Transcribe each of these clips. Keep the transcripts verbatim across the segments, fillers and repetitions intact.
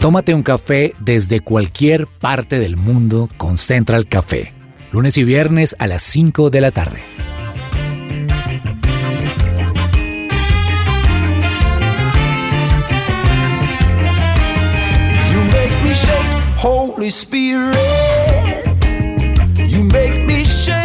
Tómate un café desde cualquier parte del mundo con Central Café. Lunes y viernes a las cinco de la tarde. You make me shake, Holy Spirit. You make me shake.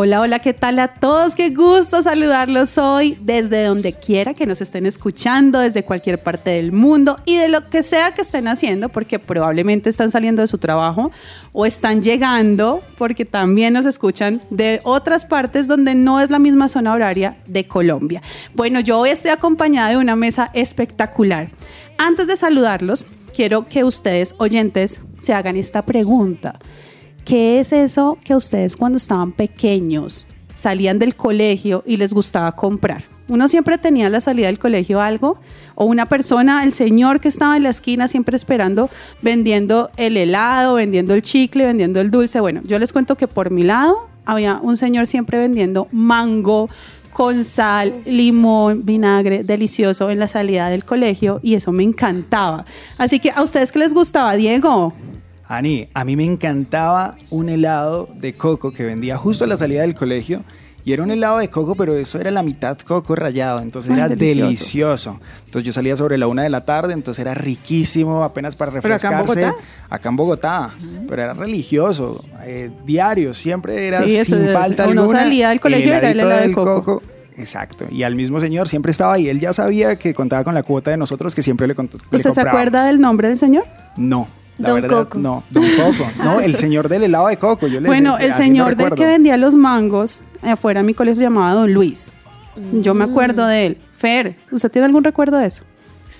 Hola, hola, ¿qué tal a todos? Qué gusto saludarlos hoy desde donde quiera que nos estén escuchando, desde cualquier parte del mundo y de lo que sea que estén haciendo, porque probablemente están saliendo de su trabajo o están llegando, porque también nos escuchan de otras partes donde no es la misma zona horaria de Colombia. Bueno, yo hoy estoy acompañada de una mesa espectacular. Antes de saludarlos, quiero que ustedes, oyentes, se hagan esta pregunta. ¿Qué es eso que ustedes cuando estaban pequeños salían del colegio y les gustaba comprar? Uno siempre tenía a la salida del colegio algo, o una persona, el señor que estaba en la esquina siempre esperando, vendiendo el helado, vendiendo el chicle, vendiendo el dulce. Bueno, yo les cuento que por mi lado había un señor siempre vendiendo mango con sal, limón, vinagre, delicioso en la salida del colegio, y eso me encantaba. Así que, ¿a ustedes qué les gustaba, Diego? Ani, a mí me encantaba un helado de coco que vendía justo a la salida del colegio. Y era un helado de coco, pero eso era la mitad coco rallado, entonces Ay, era delicioso. delicioso. Entonces yo salía sobre la una de la tarde, entonces era riquísimo, apenas para refrescarse. ¿Pero acá en Bogotá? Acá en Bogotá, uh-huh. Pero era religioso, eh, diario, siempre era sí, sin eso, falta alguna. Uno salía del colegio y era el helado de coco. coco. Exacto, y al mismo señor siempre estaba ahí, él ya sabía que contaba con la cuota de nosotros que siempre le, cont- le comprábamos. ¿Usted se acuerda del nombre del señor? No. La Don verdad, Coco. No, Don Coco. No, el señor del helado de coco. Yo le, bueno, le, el señor del que vendía los mangos afuera de mi colegio se llamaba Don Luis. Yo me acuerdo de él. Fer, ¿usted tiene algún recuerdo de eso?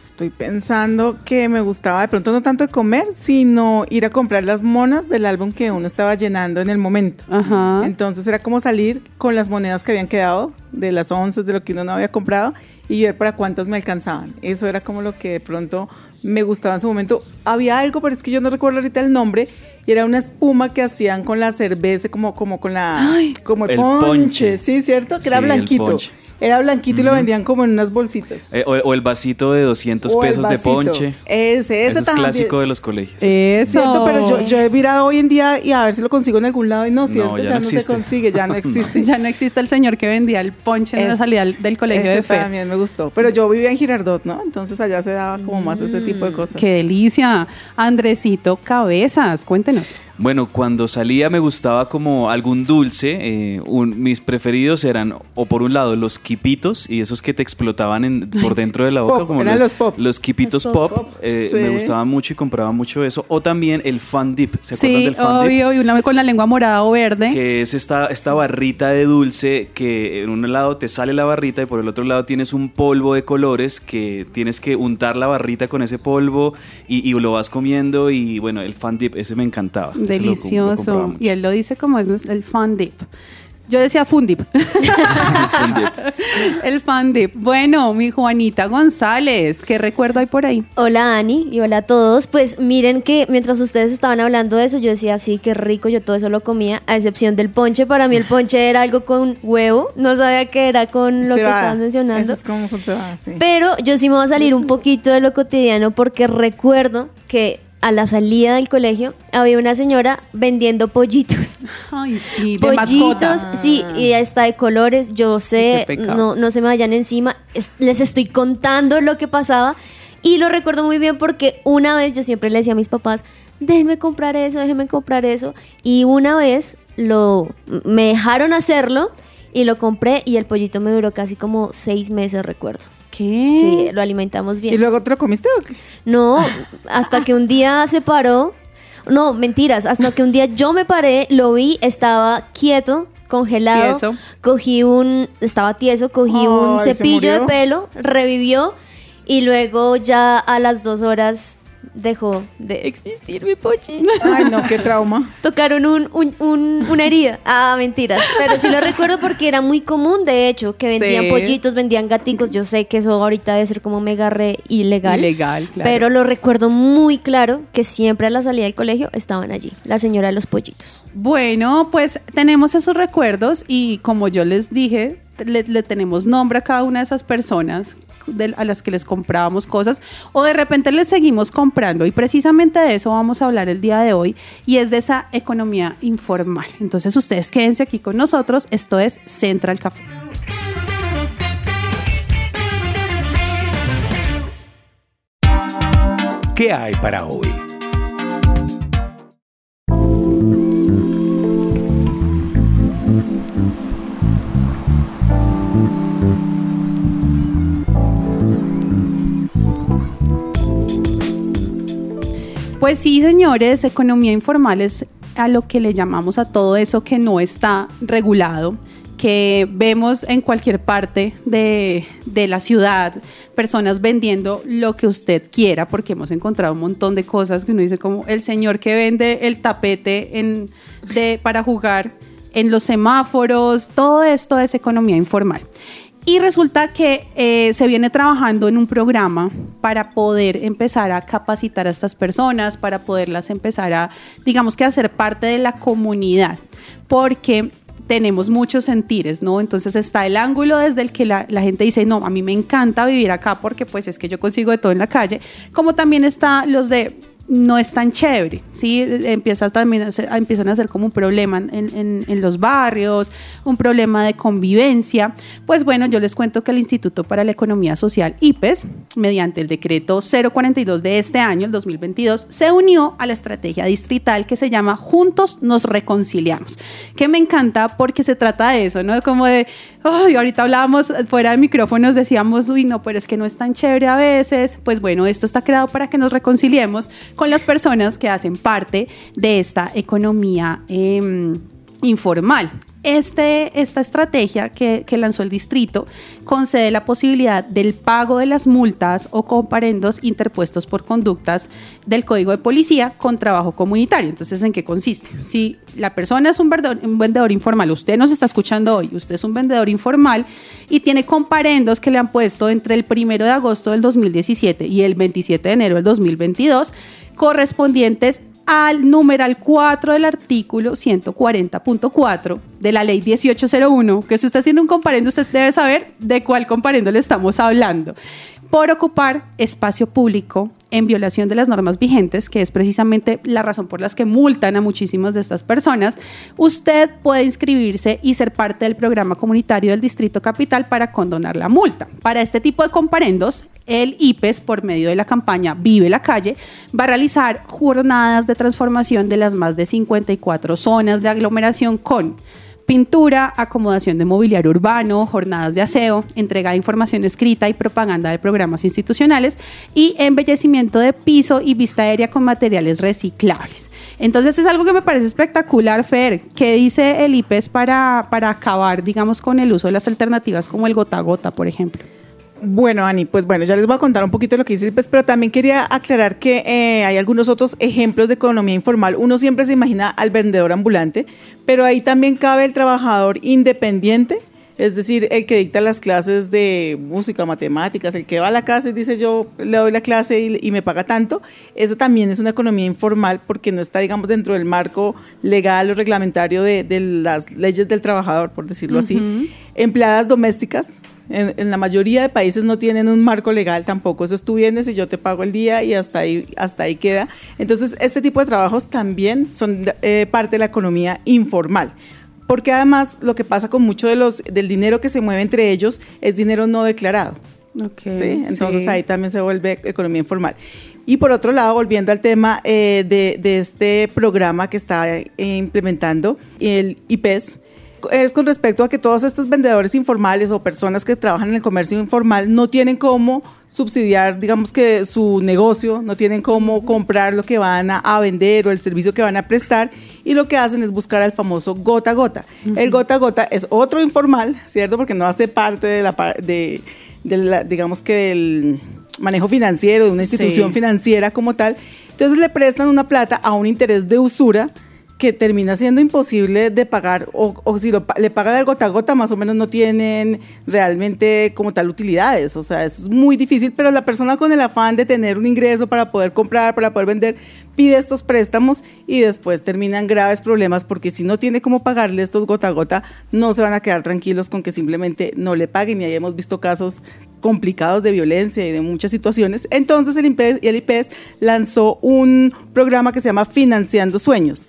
Estoy pensando que me gustaba de pronto no tanto de comer, sino ir a comprar las monas del álbum que uno estaba llenando en el momento. Ajá. Entonces era como salir con las monedas que habían quedado de las onzas, de lo que uno no había comprado, y ver para cuántas me alcanzaban. Eso era como lo que de pronto me gustaba en su momento. Había algo, pero es que yo no recuerdo ahorita el nombre, y era una espuma que hacían con la cerveza, como, como con la... Ay, como el, el ponche. ponche. Sí, ¿cierto? Que sí, era blanquito. Era blanquito, mm-hmm. Y lo vendían como en unas bolsitas. Eh, o, o el vasito de doscientos pesos de ponche. Ese, ese también. Es clásico de los colegios. Eso. Cierto, pero yo, yo he mirado hoy en día y a ver si lo consigo en algún lado. Y no, ¿cierto? No, ya, ya no, no se consigue, ya no existe. No. Ya no existe el señor que vendía el ponche en es, la salida del colegio ese de Fer. También me gustó. Pero yo vivía en Girardot, ¿no? Entonces allá se daba como más mm, ese tipo de cosas. ¡Qué delicia! Andresito Cabezas, cuéntenos. Bueno, cuando salía me gustaba como algún dulce, eh, un, mis preferidos eran, o por un lado, los quipitos, y esos que te explotaban en, por dentro de la boca. Pop, como eran los, los pop. Los quipitos los pop, pop. Eh, sí. Me gustaba mucho y compraba mucho eso. O también el Fun Dip, ¿se sí, acuerdan del Fun obvio, Dip? Sí, obvio, y una con la lengua morada o verde. Que es esta, esta sí. barrita de dulce que en un lado te sale la barrita y por el otro lado tienes un polvo de colores que tienes que untar la barrita con ese polvo y, y lo vas comiendo, y bueno, el Fun Dip, ese me encantaba. Delicioso. Lo, lo y él lo dice como es el Fun Dip. Yo decía Fun Dip. El Fun Dip. Bueno, mi Juanita González, ¿qué recuerdo hay por ahí? Hola, Ani, y hola a todos. Pues miren que mientras ustedes estaban hablando de eso, yo decía, sí, qué rico, yo todo eso lo comía, a excepción del ponche. Para mí el ponche era algo con huevo, no sabía qué era con lo se que va. Estabas mencionando. Eso es como se va, sí. Pero yo sí me voy a salir un poquito de lo cotidiano porque recuerdo que a la salida del colegio había una señora vendiendo pollitos. Ay, sí, de pollitos, mascota. Sí, y está de colores, yo sé, no, no se me vayan encima. Es, les estoy contando lo que pasaba y lo recuerdo muy bien porque una vez yo siempre le decía a mis papás, déjenme comprar eso, déjenme comprar eso. Y una vez lo, me dejaron hacerlo y lo compré, y el pollito me duró casi como seis meses, recuerdo. ¿Qué? Sí, lo alimentamos bien. ¿Y luego te lo comiste o qué? No, hasta que un día se paró. No, mentiras, hasta que un día yo me paré, lo vi, estaba quieto, congelado. ¿Tieso? Cogí un... Estaba tieso, cogí oh, un cepillo de pelo, revivió, y luego ya a las dos horas dejó de existir mi pollito. Ay, no, qué trauma. Tocaron un, un, un, una herida. Ah, mentiras. Pero sí lo recuerdo porque era muy común, de hecho, que vendían sí. pollitos, vendían gaticos. Yo sé que eso ahorita debe ser como mega re ilegal. Ilegal, claro. Pero lo recuerdo muy claro que siempre a la salida del colegio estaban allí, la señora de los pollitos. Bueno, pues tenemos esos recuerdos y como yo les dije, le, le tenemos nombre a cada una de esas personas de, a las que les comprábamos cosas, o de repente les seguimos comprando, y precisamente de eso vamos a hablar el día de hoy, y es de esa economía informal. Entonces ustedes quédense aquí con nosotros, esto es Central Café. ¿Qué hay para hoy? Pues sí, señores, economía informal es a lo que le llamamos a todo eso que no está regulado, que vemos en cualquier parte de, de la ciudad, personas vendiendo lo que usted quiera, porque hemos encontrado un montón de cosas que uno dice, como el señor que vende el tapete en, de, para jugar en los semáforos. Todo esto es economía informal. Y resulta que eh, se viene trabajando en un programa para poder empezar a capacitar a estas personas, para poderlas empezar a, digamos que, hacer parte de la comunidad, porque tenemos muchos sentires, ¿no? Entonces está el ángulo desde el que la, la gente dice, no, a mí me encanta vivir acá porque pues es que yo consigo de todo en la calle, como también está los de... no es tan chévere, ¿sí? Empieza también a ser, empiezan a ser como un problema en, en, en los barrios, un problema de convivencia. Pues bueno, yo les cuento que el Instituto para la Economía Social, I P E S, mediante el decreto cero cuarenta y dos de este año, el dos mil veintidós, se unió a la estrategia distrital que se llama Juntos Nos Reconciliamos, que me encanta porque se trata de eso, ¿no? Como de, ay, oh, ahorita hablábamos fuera de micrófonos, decíamos, uy, no, pero es que no es tan chévere a veces. Pues bueno, esto está creado para que nos reconciliemos con las personas que hacen parte de esta economía eh, informal. Este, esta estrategia que, que lanzó el distrito concede la posibilidad del pago de las multas o comparendos interpuestos por conductas del Código de Policía con trabajo comunitario. Entonces, ¿en qué consiste? Si la persona es un vendedor, un vendedor informal, usted nos está escuchando hoy, usted es un vendedor informal y tiene comparendos que le han puesto entre el primero de agosto del dos mil diecisiete y el veintisiete de enero del dos mil veintidós, correspondientes al numeral cuatro del artículo ciento cuarenta punto cuatro de la ley dieciocho cero uno, que si usted tiene un comparendo, usted debe saber de cuál comparendo le estamos hablando, por ocupar espacio público en violación de las normas vigentes, que es precisamente la razón por las que multan a muchísimas de estas personas. Usted puede inscribirse y ser parte del programa comunitario del Distrito Capital para condonar la multa. Para este tipo de comparendos, el I P E S, por medio de la campaña Vive la Calle, va a realizar jornadas de transformación de las más de cincuenta y cuatro zonas de aglomeración con pintura, acomodación de mobiliario urbano, jornadas de aseo, entrega de información escrita y propaganda de programas institucionales y embellecimiento de piso y vista aérea con materiales reciclables. Entonces es algo que me parece espectacular, Fer. ¿Qué dice el I P E S para, para acabar, digamos, con el uso de las alternativas como el gota a gota, por ejemplo? Bueno, Ani, pues bueno, ya les voy a contar un poquito lo que hice, pues, pero también quería aclarar que eh, hay algunos otros ejemplos de economía informal. Uno siempre se imagina al vendedor ambulante, pero ahí también cabe el trabajador independiente, es decir, el que dicta las clases de música, matemáticas, el que va a la casa y dice yo le doy la clase y, y me paga tanto. Eso también es una economía informal porque no está, digamos, dentro del marco legal o reglamentario de, de las leyes del trabajador, por decirlo uh-huh. así. Empleadas domésticas. En, en la mayoría de países no tienen un marco legal tampoco. Eso es tú vienes y yo te pago el día y hasta ahí, hasta ahí queda. Entonces, este tipo de trabajos también son eh, parte de la economía informal. Porque además, lo que pasa con mucho de los, del dinero que se mueve entre ellos es dinero no declarado. Okay, ¿sí? Entonces, sí. Ahí también se vuelve economía informal. Y por otro lado, volviendo al tema eh, de, de este programa que está eh, implementando el I P E S, es con respecto a que todos estos vendedores informales o personas que trabajan en el comercio informal no tienen cómo subsidiar, digamos que su negocio, no tienen cómo comprar lo que van a, a vender o el servicio que van a prestar, y lo que hacen es buscar al famoso gota a gota. Uh-huh. El gota a gota es otro informal, ¿cierto? Porque no hace parte de la, de, de la digamos que del manejo financiero, de una institución sí. financiera como tal. Entonces le prestan una plata a un interés de usura que termina siendo imposible de pagar, o, o si lo, le pagan de gota a gota, más o menos no tienen realmente como tal utilidades. O sea, eso es muy difícil, pero la persona con el afán de tener un ingreso para poder comprar, para poder vender, pide estos préstamos y después terminan graves problemas, porque si no tiene cómo pagarle estos gota a gota, no se van a quedar tranquilos con que simplemente no le paguen, y ahí hemos visto casos complicados de violencia y de muchas situaciones. Entonces el I N P E S, el I P E S lanzó un programa que se llama Financiando Sueños.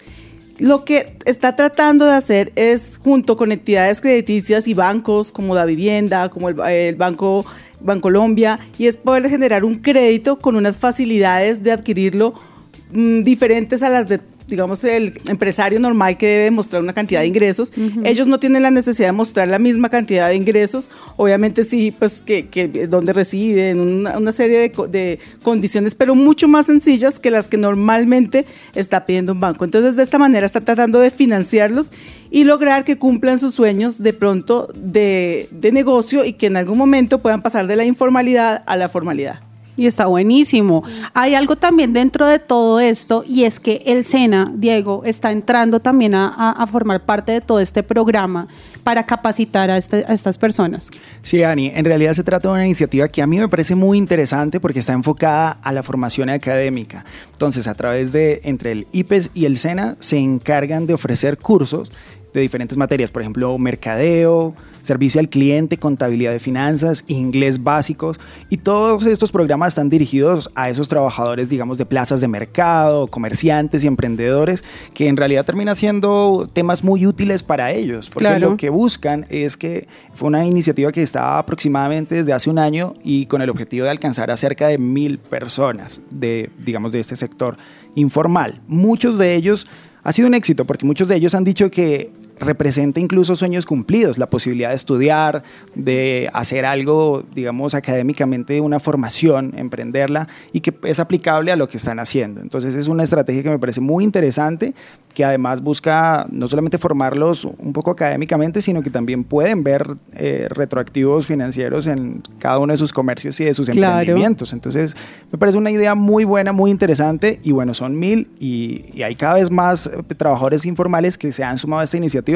Lo que está tratando de hacer es, junto con entidades crediticias y bancos como Davivienda, como el, el Banco Bancolombia, y es poder generar un crédito con unas facilidades de adquirirlo mmm, diferentes a las de, digamos, el empresario normal, que debe mostrar una cantidad de ingresos. Uh-huh. Ellos no tienen la necesidad de mostrar la misma cantidad de ingresos. Obviamente sí, pues que, que donde residen, una, una serie de, de condiciones, pero mucho más sencillas que las que normalmente está pidiendo un banco. Entonces, de esta manera está tratando de financiarlos y lograr que cumplan sus sueños de pronto de, de negocio, y que en algún momento puedan pasar de la informalidad a la formalidad. Y está buenísimo. Hay algo también dentro de todo esto, y es que el SENA, Diego, está entrando también a, a formar parte de todo este programa para capacitar a, este, a estas personas. Sí, Dani, en realidad se trata de una iniciativa que a mí me parece muy interesante, porque está enfocada a la formación académica. Entonces, a través de, entre el I P E S y el SENA, se encargan de ofrecer cursos de diferentes materias, por ejemplo, mercadeo, servicio al cliente, contabilidad de finanzas, inglés básicos, y todos estos programas están dirigidos a esos trabajadores, digamos, de plazas de mercado, comerciantes y emprendedores, que en realidad termina siendo temas muy útiles para ellos, porque claro, lo que buscan es que, fue una iniciativa que está aproximadamente desde hace un año y con el objetivo de alcanzar a cerca de mil personas de, digamos, de este sector informal. Muchos de ellos ha sido un éxito, porque muchos de ellos han dicho que representa incluso sueños cumplidos, la posibilidad de estudiar, de hacer algo, digamos, académicamente, una formación, emprenderla, y que es aplicable a lo que están haciendo. Entonces es una estrategia que me parece muy interesante, que además busca no solamente formarlos un poco académicamente, sino que también pueden ver eh, retroactivos financieros en cada uno de sus comercios y de sus claro, emprendimientos. Entonces me parece una idea muy buena, muy interesante, y bueno, son mil y, y hay cada vez más trabajadores informales que se han sumado a esta iniciativa,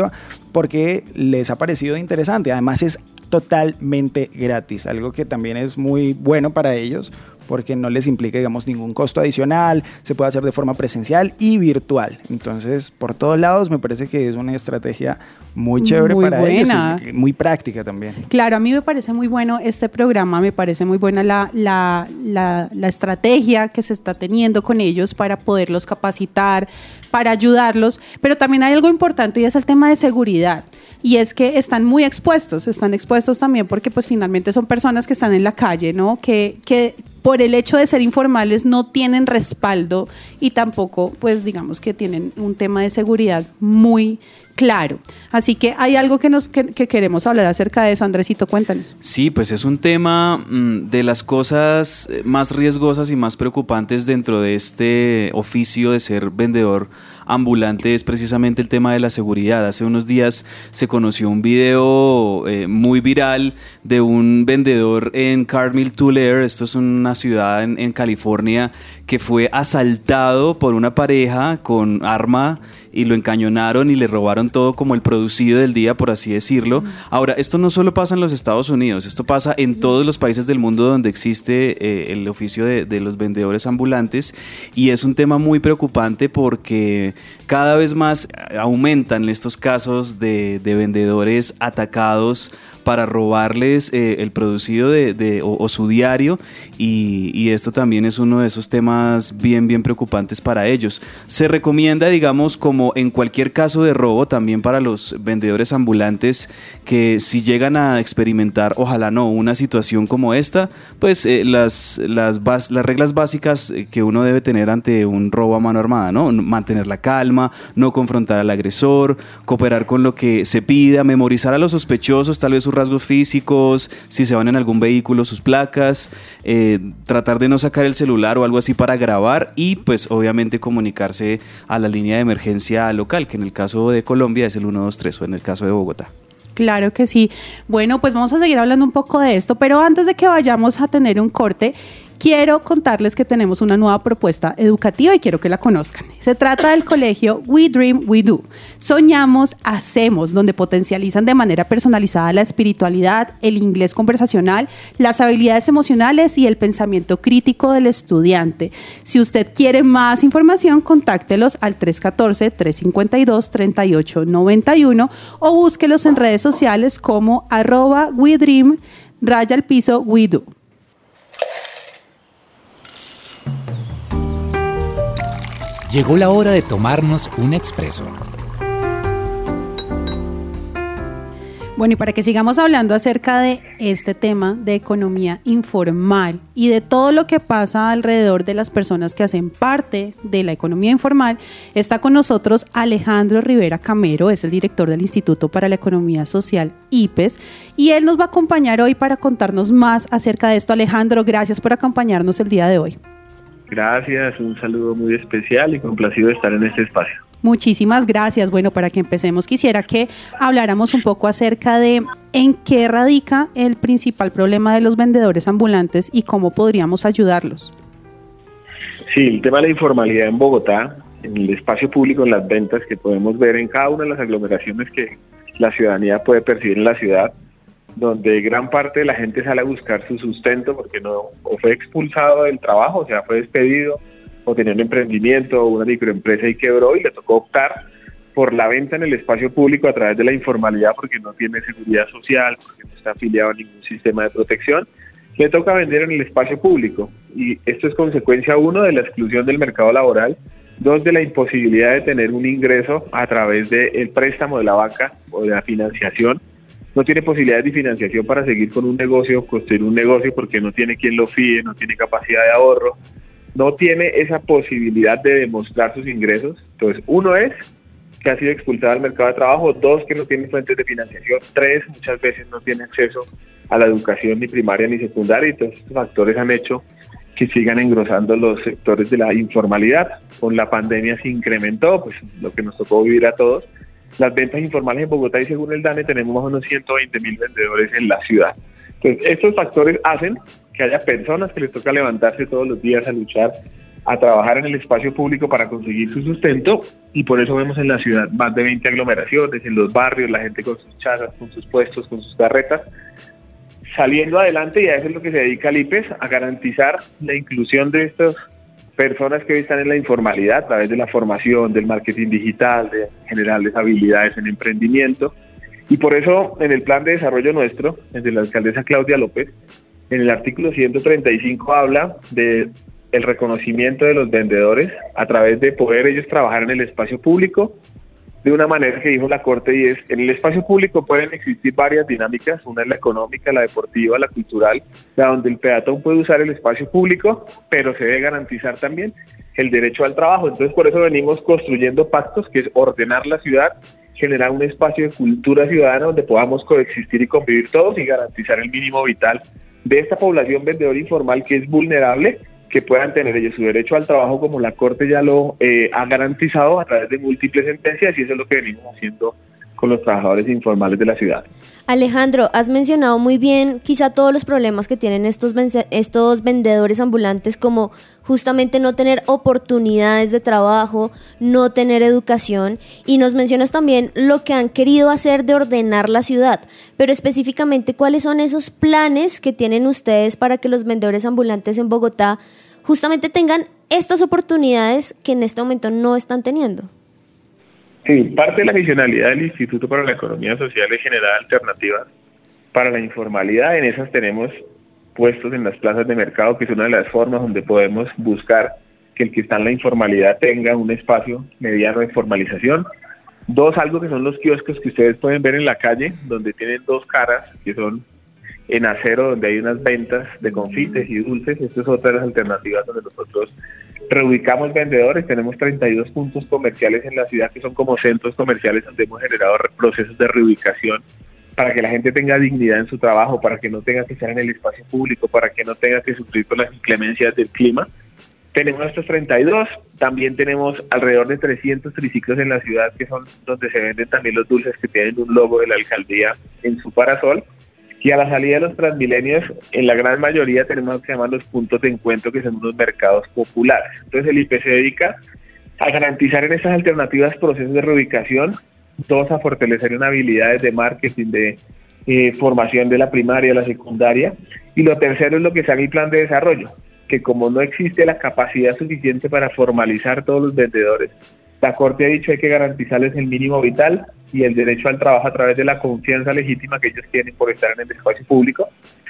porque les ha parecido interesante. Además es totalmente gratis, algo que también es muy bueno para ellos, porque no les implica, digamos, ningún costo adicional, se puede hacer de forma presencial y virtual. Entonces, por todos lados, me parece que es una estrategia muy chévere, muy para buena, ellos, y muy práctica también. Claro, a mí me parece muy bueno este programa, me parece muy buena la, la, la, la estrategia que se está teniendo con ellos para poderlos capacitar, para ayudarlos, pero también hay algo importante, y es el tema de seguridad. Y es que están muy expuestos, están expuestos también porque pues finalmente son personas que están en la calle, ¿no? Que, que por el hecho de ser informales no tienen respaldo, y tampoco pues digamos que tienen un tema de seguridad muy claro. Así que hay algo que, nos, que, que queremos hablar acerca de eso. Andresito, cuéntanos. Sí, pues es un tema mmm, de las cosas más riesgosas y más preocupantes dentro de este oficio de ser vendedor ambulante, es precisamente el tema de la seguridad. Hace unos días se conoció un video eh, muy viral de un vendedor en Carmel Tulare, esto es una ciudad en, en California, que fue asaltado por una pareja con arma y lo encañonaron y le robaron todo, como el producido del día, por así decirlo. Ahora, esto no solo pasa en los Estados Unidos, esto pasa en todos los países del mundo donde existe eh, el oficio de, de los vendedores ambulantes, y es un tema muy preocupante porque cada vez más aumentan estos casos de, de vendedores atacados para robarles eh, el producido de, de, o, o su diario, y, y esto también es uno de esos temas bien, bien preocupantes para ellos. Se recomienda, digamos, como en cualquier caso de robo, también para los vendedores ambulantes, que si llegan a experimentar, ojalá no, una situación como esta, pues eh, las, las, bas- las reglas básicas que uno debe tener ante un robo a mano armada, ¿no? Mantener la calma, no confrontar al agresor, cooperar con lo que se pida, memorizar a los sospechosos, tal vez rasgos físicos, si se van en algún vehículo, sus placas, eh, tratar de no sacar el celular o algo así para grabar, y pues obviamente comunicarse a la línea de emergencia local, que en el caso de Colombia es el uno dos tres, o en el caso de Bogotá. Claro que sí. Bueno, pues vamos a seguir hablando un poco de esto, pero antes de que vayamos a tener un corte, quiero contarles que tenemos una nueva propuesta educativa y quiero que la conozcan. Se trata del colegio We Dream, We Do. Soñamos, hacemos, donde potencializan de manera personalizada la espiritualidad, el inglés conversacional, las habilidades emocionales y el pensamiento crítico del estudiante. Si usted quiere más información, contáctelos al tres uno cuatro, tres cinco dos, tres ocho nueve uno o búsquelos en redes sociales como arroba We Dream, raya al piso We Do. Llegó la hora de tomarnos un expreso. Bueno, y para que sigamos hablando acerca de este tema de economía informal y de todo lo que pasa alrededor de las personas que hacen parte de la economía informal, está con nosotros Alejandro Rivera Camero, es el director del Instituto para la Economía Social, I P E S, y él nos va a acompañar hoy para contarnos más acerca de esto. Alejandro, gracias por acompañarnos el día de hoy. Gracias, un saludo muy especial y complacido de estar en este espacio. Muchísimas gracias. Bueno, para que empecemos, quisiera que habláramos un poco acerca de en qué radica el principal problema de los vendedores ambulantes y cómo podríamos ayudarlos. Sí, el tema de la informalidad en Bogotá, en el espacio público, en las ventas que podemos ver en cada una de las aglomeraciones que la ciudadanía puede percibir en la ciudad, donde gran parte de la gente sale a buscar su sustento porque no o fue expulsado del trabajo, o sea, fue despedido, o tenía un emprendimiento o una microempresa y quebró y le tocó optar por la venta en el espacio público a través de la informalidad porque no tiene seguridad social, porque no está afiliado a ningún sistema de protección, le toca vender en el espacio público. Y esto es consecuencia, uno, de la exclusión del mercado laboral, dos, de la imposibilidad de tener un ingreso a través del préstamo de la banca o de la financiación. No tiene posibilidades de financiación para seguir con un negocio, construir un negocio, porque no tiene quien lo fíe, no tiene capacidad de ahorro, no tiene esa posibilidad de demostrar sus ingresos. Entonces, uno es que ha sido expulsado del mercado de trabajo, dos, que no tiene fuentes de financiación, tres, muchas veces no tiene acceso a la educación ni primaria ni secundaria, y todos estos factores han hecho que sigan engrosando los sectores de la informalidad. Con la pandemia se incrementó, pues lo que nos tocó vivir a todos, las ventas informales en Bogotá, y según el DANE tenemos más o menos ciento veinte mil vendedores en la ciudad. Entonces, estos factores hacen que haya personas que les toca levantarse todos los días a luchar, a trabajar en el espacio público para conseguir su sustento, y por eso vemos en la ciudad más de veinte aglomeraciones, en los barrios, la gente con sus chazas, con sus puestos, con sus carretas, saliendo adelante, y a eso es lo que se dedica el I P E S, a garantizar la inclusión de estas personas que hoy están en la informalidad a través de la formación, del marketing digital, de generarles habilidades en emprendimiento. Y por eso, en el plan de desarrollo nuestro, desde la alcaldesa Claudia López, en el artículo ciento treinta y cinco habla de el reconocimiento de los vendedores a través de poder ellos trabajar en el espacio público de una manera que dijo la Corte, y es, en el espacio público pueden existir varias dinámicas, una es la económica, la deportiva, la cultural, la donde el peatón puede usar el espacio público, pero se debe garantizar también el derecho al trabajo. Entonces, por eso venimos construyendo pactos, que es ordenar la ciudad, generar un espacio de cultura ciudadana donde podamos coexistir y convivir todos y garantizar el mínimo vital de esta población vendedora informal que es vulnerable, que puedan tener ellos su derecho al trabajo como la Corte ya lo eh, ha garantizado a través de múltiples sentencias, y eso es lo que venimos haciendo con los trabajadores informales de la ciudad. Alejandro, has mencionado muy bien quizá todos los problemas que tienen estos, ven- estos vendedores ambulantes, como justamente no tener oportunidades de trabajo, no tener educación, y nos mencionas también lo que han querido hacer de ordenar la ciudad, pero específicamente, ¿cuáles son esos planes que tienen ustedes para que los vendedores ambulantes en Bogotá justamente tengan estas oportunidades que en este momento no están teniendo? Sí, parte de la misionalidad del Instituto para la Economía Social es generar alternativas para la informalidad. En esas tenemos puestos en las plazas de mercado, que es una de las formas donde podemos buscar que el que está en la informalidad tenga un espacio mediano de formalización. Dos, algo que son los kioscos que ustedes pueden ver en la calle, donde tienen dos caras, que son en acero, donde hay unas ventas de confites y dulces. Esta es otra de las alternativas donde nosotros reubicamos vendedores. Tenemos treinta y dos puntos comerciales en la ciudad que son como centros comerciales donde hemos generado procesos de reubicación para que la gente tenga dignidad en su trabajo, para que no tenga que estar en el espacio público, para que no tenga que sufrir por las inclemencias del clima. Tenemos estos treinta y dos, también tenemos alrededor de trescientos triciclos en la ciudad que son donde se venden también los dulces que tienen un logo de la alcaldía en su parasol. Y a la salida de los Transmilenios, en la gran mayoría tenemos lo que se llaman los puntos de encuentro, que son unos mercados populares. Entonces el I P se dedica a garantizar en estas alternativas procesos de reubicación, todos a fortalecer en habilidades de marketing, de eh, formación de la primaria, la secundaria. Y lo tercero es lo que se llama el plan de desarrollo, que como no existe la capacidad suficiente para formalizar todos los vendedores, la Corte ha dicho hay que garantizarles el mínimo vital y el derecho al trabajo a través de la confianza legítima que ellos tienen por estar en el espacio público.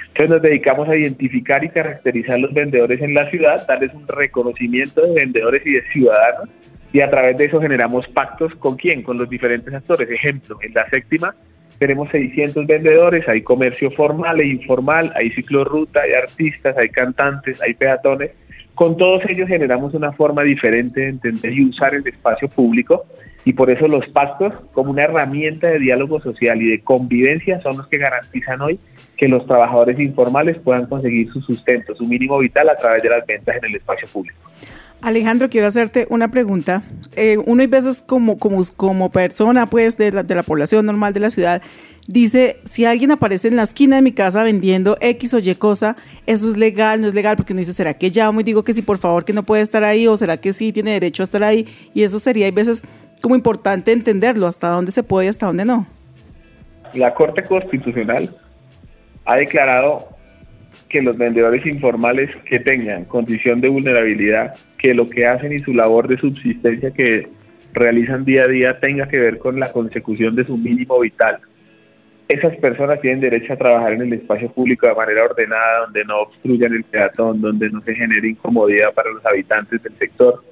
Entonces nos dedicamos a identificar y caracterizar los vendedores en la ciudad, darles un reconocimiento de vendedores y de ciudadanos, y a través de eso generamos pactos ¿con quién? Con los diferentes actores. Ejemplo, en la séptima tenemos seiscientos vendedores, hay comercio formal e informal, hay ciclorruta, hay artistas, hay cantantes, hay peatones. Con todos ellos generamos una forma diferente de entender y usar el espacio público, y por eso los pactos, como una herramienta de diálogo social y de convivencia, son los que garantizan hoy que los trabajadores informales puedan conseguir su sustento, su mínimo vital a través de las ventas en el espacio público. Alejandro, quiero hacerte una pregunta. Eh, uno hay veces como, como, como persona pues, de, la, de la población normal de la ciudad, dice, si alguien aparece en la esquina de mi casa vendiendo X o Y cosa, ¿eso es legal, no es legal? Porque uno dice, ¿será que llamo y digo que sí, por favor, que no puede estar ahí? ¿O será que sí tiene derecho a estar ahí? Y eso sería, hay veces, como importante entenderlo, hasta dónde se puede y hasta dónde no. La Corte Constitucional ha declarado que los vendedores informales que tengan condición de vulnerabilidad, que lo que hacen y su labor de subsistencia que realizan día a día tenga que ver con la consecución de su mínimo vital. Esas personas tienen derecho a trabajar en el espacio público de manera ordenada, donde no obstruyan el peatón, donde no se genere incomodidad para los habitantes del sector,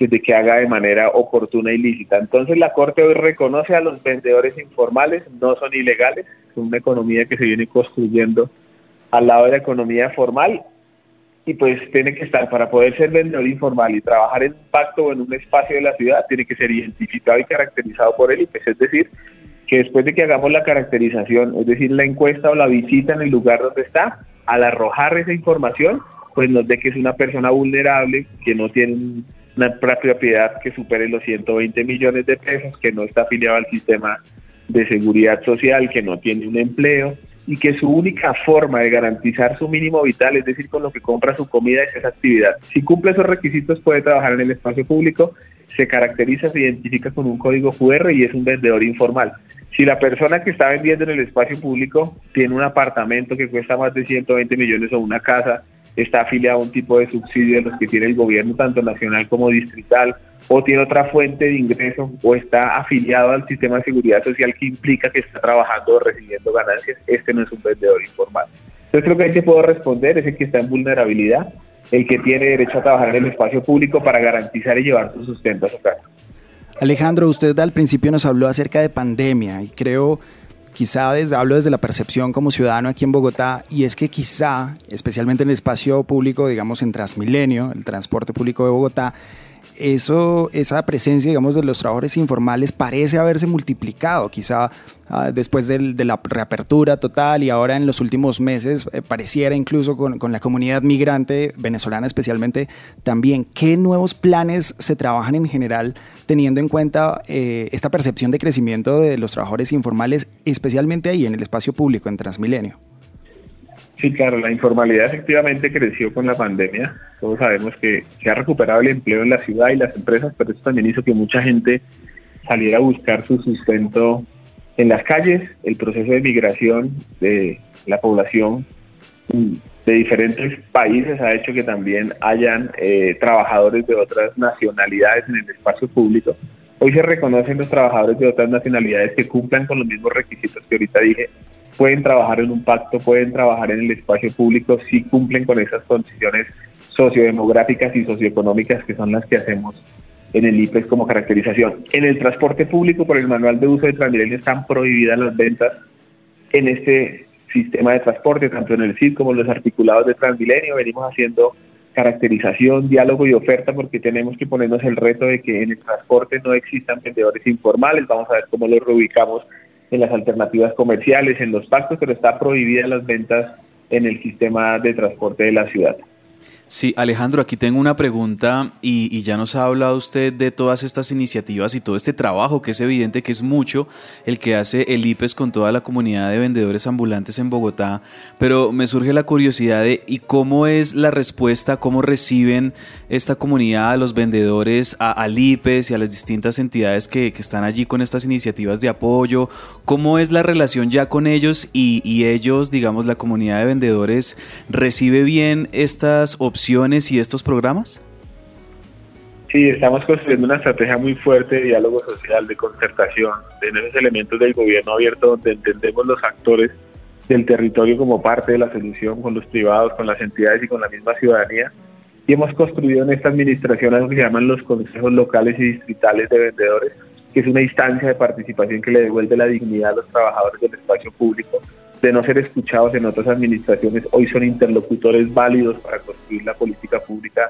desde que haga de manera oportuna y lícita. Entonces la Corte hoy reconoce a los vendedores informales, no son ilegales, es una economía que se viene construyendo al lado de la economía formal, y pues tiene que estar, para poder ser vendedor informal y trabajar en un pacto o en un espacio de la ciudad, tiene que ser identificado y caracterizado por el I P C, es decir, que después de que hagamos la caracterización, es decir, la encuesta o la visita en el lugar donde está, al arrojar esa información, pues nos dé que es una persona vulnerable, que no tiene una propiedad que supere los ciento veinte millones de pesos, que no está afiliado al sistema de seguridad social, que no tiene un empleo, y que su única forma de garantizar su mínimo vital, es decir, con lo que compra su comida, es esa actividad. Si cumple esos requisitos puede trabajar en el espacio público, se caracteriza, se identifica con un código Q R y es un vendedor informal. Si la persona que está vendiendo en el espacio público tiene un apartamento que cuesta más de ciento veinte millones o una casa, está afiliado a un tipo de subsidio de los que tiene el gobierno, tanto nacional como distrital, o tiene otra fuente de ingreso, o está afiliado al sistema de seguridad social que implica que está trabajando o recibiendo ganancias, este no es un vendedor informal. Entonces lo que ahí te puedo responder es el que está en vulnerabilidad, el que tiene derecho a trabajar en el espacio público para garantizar y llevar su sustento a su casa. Alejandro, usted al principio nos habló acerca de pandemia, y creo... Quizá desde, hablo desde la percepción como ciudadano aquí en Bogotá, y es que quizá, especialmente en el espacio público, digamos en Transmilenio, el transporte público de Bogotá, eso, esa presencia, digamos, de los trabajadores informales parece haberse multiplicado, quizá uh, después del, de la reapertura total, y ahora en los últimos meses eh, pareciera incluso con, con la comunidad migrante venezolana especialmente también. ¿Qué nuevos planes se trabajan en general teniendo en cuenta eh, esta percepción de crecimiento de los trabajadores informales, especialmente ahí en el espacio público, en Transmilenio? Sí, claro, la informalidad efectivamente creció con la pandemia. Todos sabemos que se ha recuperado el empleo en la ciudad y las empresas, pero eso también hizo que mucha gente saliera a buscar su sustento en las calles. El proceso de migración de la población de diferentes países ha hecho que también hayan eh, trabajadores de otras nacionalidades en el espacio público. Hoy se reconocen los trabajadores de otras nacionalidades que cumplan con los mismos requisitos que ahorita dije. Pueden trabajar en un pacto, pueden trabajar en el espacio público si cumplen con esas condiciones sociodemográficas y socioeconómicas que son las que hacemos en el I P E S como caracterización. En el transporte público, por el manual de uso de Transmilenio, están prohibidas las ventas en este sistema de transporte, tanto en el C I D como en los articulados de Transmilenio. Venimos haciendo caracterización, diálogo y oferta porque tenemos que ponernos el reto de que en el transporte no existan vendedores informales. Vamos a ver cómo los reubicamos en las alternativas comerciales, en los pactos, pero está prohibida las ventas en el sistema de transporte de la ciudad. Sí, Alejandro, aquí tengo una pregunta y, y ya nos ha hablado usted de todas estas iniciativas y todo este trabajo que es evidente que es mucho el que hace el I P E S con toda la comunidad de vendedores ambulantes en Bogotá, pero me surge la curiosidad de ¿y cómo es la respuesta, cómo reciben esta comunidad a los vendedores, a, al I P E S y a las distintas entidades que, que están allí con estas iniciativas de apoyo? ¿Cómo es la relación ya con ellos y, y ellos, digamos, la comunidad de vendedores recibe bien estas opciones y estos programas? Sí, estamos construyendo una estrategia muy fuerte de diálogo social, de concertación, de esos elementos del gobierno abierto donde entendemos los actores del territorio como parte de la solución, con los privados, con las entidades y con la misma ciudadanía. Y hemos construido en esta administración algo que se llaman los consejos locales y distritales de vendedores, que es una instancia de participación que le devuelve la dignidad a los trabajadores del espacio público. De no ser escuchados en otras administraciones, hoy son interlocutores válidos para construir la política pública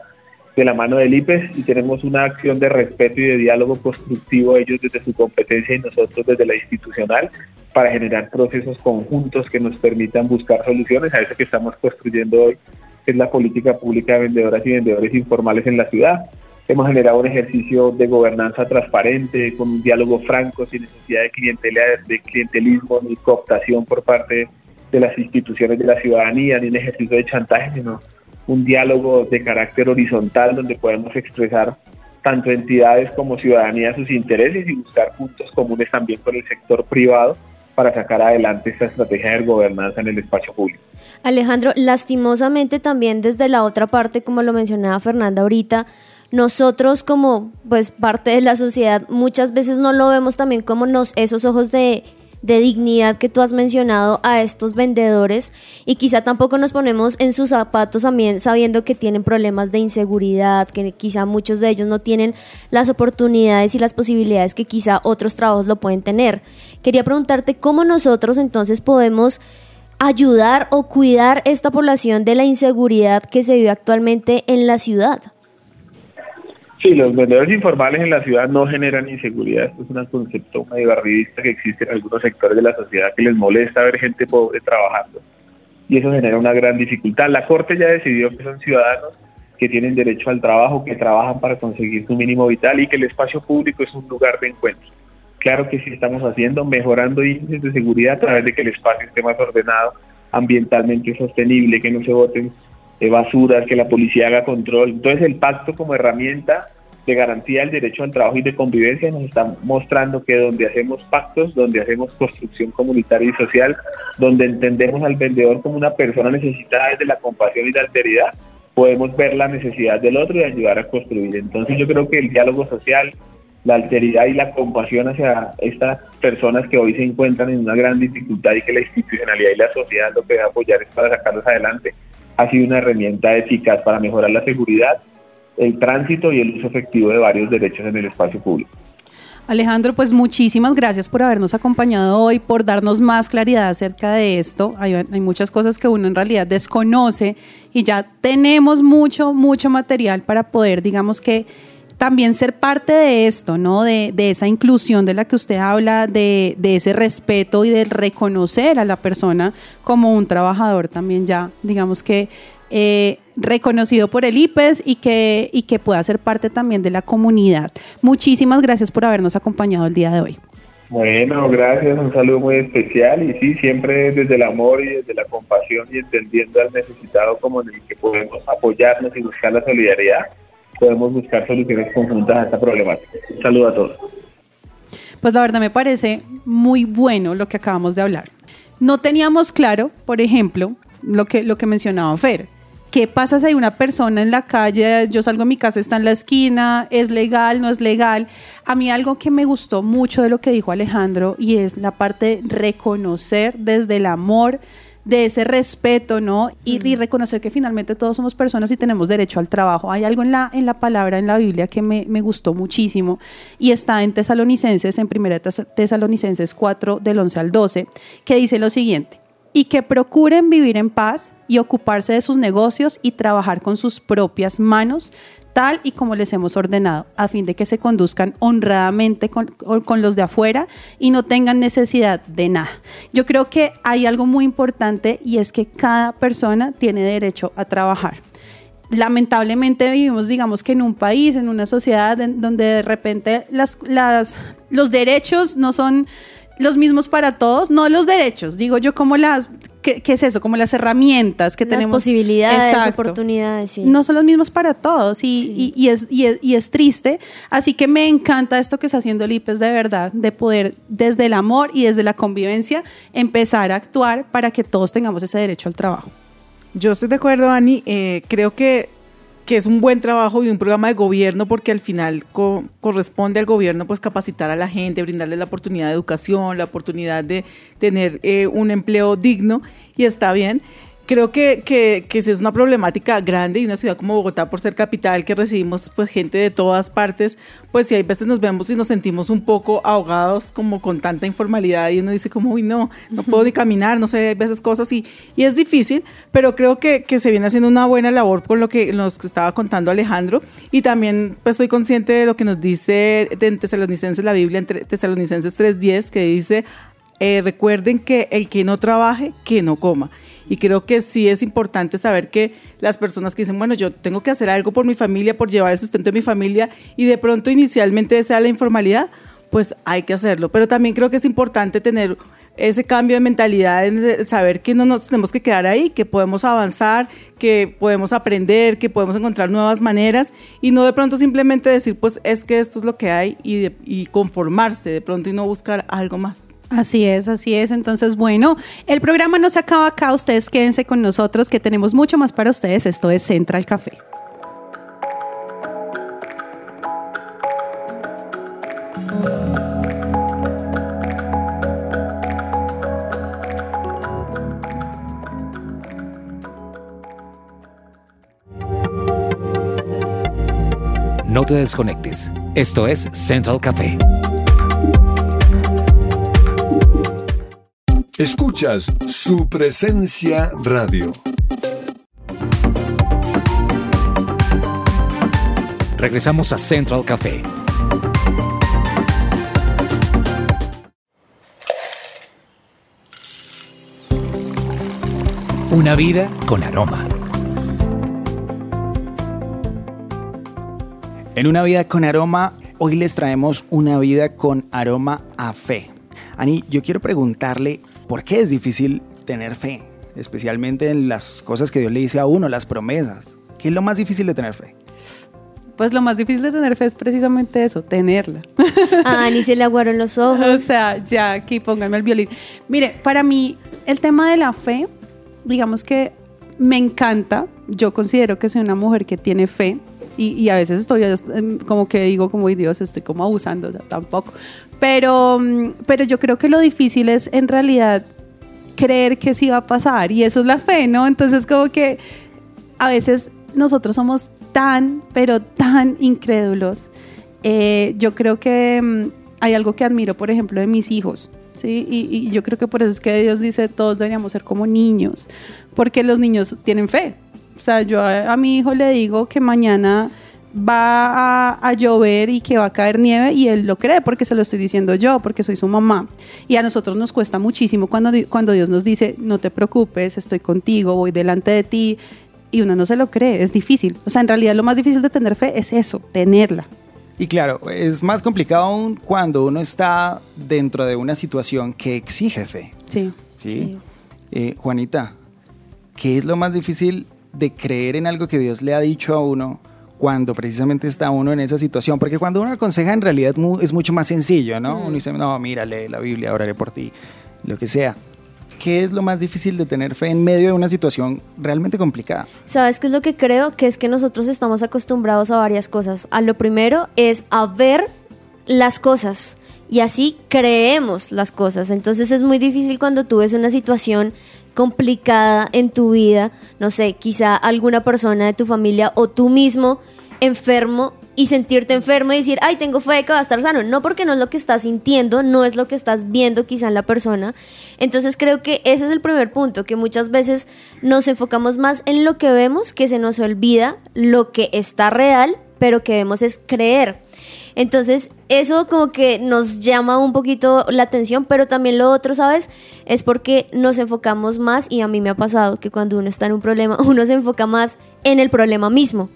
de la mano del I P E S, y tenemos una acción de respeto y de diálogo constructivo, ellos desde su competencia y nosotros desde la institucional, para generar procesos conjuntos que nos permitan buscar soluciones a eso que estamos construyendo hoy, que es la política pública de vendedoras y vendedores informales en la ciudad. Hemos generado un ejercicio de gobernanza transparente, con un diálogo franco, sin necesidad de, clientela, de clientelismo ni cooptación por parte de las instituciones de la ciudadanía, ni un ejercicio de chantaje, sino un diálogo de carácter horizontal donde podemos expresar tanto entidades como ciudadanía sus intereses y buscar puntos comunes también con el sector privado para sacar adelante esta estrategia de gobernanza en el espacio público. Alejandro, lastimosamente también desde la otra parte, como lo mencionaba Fernanda ahorita, nosotros como pues parte de la sociedad muchas veces no lo vemos también como nos, esos ojos de, de dignidad que tú has mencionado a estos vendedores, y quizá tampoco nos ponemos en sus zapatos también sabiendo que tienen problemas de inseguridad, que quizá muchos de ellos no tienen las oportunidades y las posibilidades que quizá otros trabajos lo pueden tener. Quería preguntarte cómo nosotros entonces podemos ayudar o cuidar esta población de la inseguridad que se vive actualmente en la ciudad. Sí, los vendedores informales en la ciudad no generan inseguridad. Esto es un concepto mediobarrista que existe en algunos sectores de la sociedad que les molesta ver gente pobre trabajando. Y eso genera una gran dificultad. La Corte ya decidió que son ciudadanos que tienen derecho al trabajo, que trabajan para conseguir su mínimo vital y que el espacio público es un lugar de encuentro. Claro que sí estamos haciendo, mejorando índices de seguridad a través de que el espacio esté más ordenado, ambientalmente sostenible, que no se boten basuras, que la policía haga control. Entonces el pacto como herramienta de garantía del derecho al trabajo y de convivencia nos está mostrando que donde hacemos pactos, donde hacemos construcción comunitaria y social, donde entendemos al vendedor como una persona necesitada desde la compasión y la alteridad, podemos ver la necesidad del otro y ayudar a construir. Entonces yo creo que el diálogo social, la alteridad y la compasión hacia estas personas que hoy se encuentran en una gran dificultad y que la institucionalidad y la sociedad lo que debe apoyar es para sacarlos adelante, ha sido una herramienta eficaz para mejorar la seguridad, el tránsito y el uso efectivo de varios derechos en el espacio público. Alejandro, pues muchísimas gracias por habernos acompañado hoy, por darnos más claridad acerca de esto. Hay, hay muchas cosas que uno en realidad desconoce y ya tenemos mucho, mucho material para poder, digamos que, también ser parte de esto, ¿no? De, de esa inclusión de la que usted habla, de, de ese respeto y del reconocer a la persona como un trabajador también ya, digamos que eh, reconocido por el I P E S y que, y que pueda ser parte también de la comunidad. Muchísimas gracias por habernos acompañado el día de hoy. Bueno, gracias, un saludo muy especial y sí, siempre desde el amor y desde la compasión y entendiendo al necesitado como en el que podemos apoyarnos y buscar la solidaridad. Podemos buscar soluciones conjuntas a esta problemática. Un saludo a todos. Pues la verdad me parece muy bueno lo que acabamos de hablar. No teníamos claro, por ejemplo, lo que, lo que mencionaba Fer. ¿Qué pasa si hay una persona en la calle? Yo salgo de mi casa, está en la esquina, ¿es legal, no es legal? A mí algo que me gustó mucho de lo que dijo Alejandro y es la parte de reconocer desde el amor, de ese respeto, ¿no? Y, y reconocer que finalmente todos somos personas y tenemos derecho al trabajo. Hay algo en la, en la palabra, en la Biblia, que me, me gustó muchísimo y está en Tesalonicenses, en primera Tesalonicenses cuatro, del once al doce, que dice lo siguiente: y que procuren vivir en paz y ocuparse de sus negocios y trabajar con sus propias manos, tal y como les hemos ordenado, a fin de que se conduzcan honradamente con, con los de afuera y no tengan necesidad de nada. Yo creo que hay algo muy importante y es que cada persona tiene derecho a trabajar. lamentablemente vivimos, digamos que en un país, en una sociedad donde de repente las, las, los derechos no son los mismos para todos, no los derechos, digo yo como las, ¿qué, qué es eso? Como las herramientas que las tenemos. Las posibilidades, exacto, oportunidades, sí. No son los mismos para todos y, sí. y, y, es, y, es, y es triste, así que me encanta esto que está haciendo el I P E S de verdad, de poder desde el amor y desde la convivencia empezar a actuar para que todos tengamos ese derecho al trabajo. Yo estoy de acuerdo, Ani, eh, creo que, que es un buen trabajo y un programa de gobierno porque al final co- corresponde al gobierno pues capacitar a la gente, brindarles la oportunidad de educación, la oportunidad de tener eh, un empleo digno y está bien. Creo que, que, que es una problemática grande y una ciudad como Bogotá, por ser capital, que recibimos pues gente de todas partes, pues sí, hay veces nos vemos y nos sentimos un poco ahogados como con tanta informalidad y uno dice como, uy, no, no puedo ni caminar, no sé, hay veces cosas y, y es difícil, pero creo que, que se viene haciendo una buena labor con lo que nos estaba contando Alejandro y también pues soy consciente de lo que nos dice en Tesalonicenses, la Biblia en Tesalonicenses tres diez, que dice, eh, recuerden que el que no trabaje, que no coma. Y creo que sí es importante saber que las personas que dicen, bueno, yo tengo que hacer algo por mi familia, por llevar el sustento de mi familia, y de pronto inicialmente desea la informalidad, pues hay que hacerlo. Pero también creo que es importante tener ese cambio de mentalidad, de saber que no nos tenemos que quedar ahí, que podemos avanzar, que podemos aprender, que podemos encontrar nuevas maneras, y no de pronto simplemente decir, pues es que esto es lo que hay, y, de, y conformarse de pronto y no buscar algo más. Así es, así es. Entonces, bueno, el programa no se acaba acá. Ustedes quédense con nosotros que tenemos mucho más para ustedes. Esto es Central Café. No te desconectes. Esto es Central Café. Escuchas Supresencia Radio. Regresamos a Central Café. Una vida con aroma. En Una Vida con Aroma, hoy les traemos una vida con aroma a fe. Ani, yo quiero preguntarle, ¿por qué es difícil tener fe? Especialmente en las cosas que Dios le dice a uno, las promesas. ¿Qué es lo más difícil de tener fe? Pues lo más difícil de tener fe es precisamente eso, tenerla. Ah, ni se le aguaron los ojos. O sea, ya, aquí pónganme el violín. Mire, para mí, el tema de la fe, digamos que me encanta. Yo considero que soy una mujer que tiene fe. Y, y a veces estoy como que digo, como Dios, estoy como abusando, o sea, tampoco. Pero, pero yo creo que lo difícil es en realidad creer que sí va a pasar. Y eso es la fe, ¿no? Entonces como que a veces nosotros somos tan, pero tan incrédulos. Eh, yo creo que um, hay algo que admiro, por ejemplo, de mis hijos. Sí, y, y yo creo que por eso es que Dios dice, todos deberíamos ser como niños. Porque los niños tienen fe. O sea, yo a, a mi hijo le digo que mañana va a, a llover y que va a caer nieve y él lo cree porque se lo estoy diciendo yo, porque soy su mamá. Y a nosotros nos cuesta muchísimo cuando, cuando Dios nos dice, no te preocupes, estoy contigo, voy delante de ti. Y uno no se lo cree, es difícil. O sea, en realidad lo más difícil de tener fe es eso, tenerla. Y claro, es más complicado aún cuando uno está dentro de una situación que exige fe. Sí. ¿Sí? Sí. Eh, Juanita, ¿qué es lo más difícil de creer en algo que Dios le ha dicho a uno cuando precisamente está uno en esa situación? Porque cuando uno aconseja en realidad es mucho más sencillo, ¿no? Mm. Uno dice, no, mira, lee la Biblia, oraré por ti, lo que sea. ¿Qué es lo más difícil de tener fe en medio de una situación realmente complicada? ¿Sabes qué es lo que creo? Que es que nosotros estamos acostumbrados a varias cosas. A lo primero es a ver las cosas y así creemos las cosas. Entonces es muy difícil cuando tú ves una situación complicada en tu vida, no sé, quizá alguna persona de tu familia o tú mismo enfermo y sentirte enfermo y decir, ay, tengo fe de que va a estar sano. No, porque no es lo que estás sintiendo, no es lo que estás viendo quizá en la persona. Entonces creo que ese es el primer punto, que muchas veces nos enfocamos más en lo que vemos, que se nos olvida lo que está real, pero que vemos es creer. Entonces eso como que nos llama un poquito la atención, pero también lo otro, ¿sabes? Es porque nos enfocamos más, y a mí me ha pasado que cuando uno está en un problema, uno se enfoca más en el problema mismo.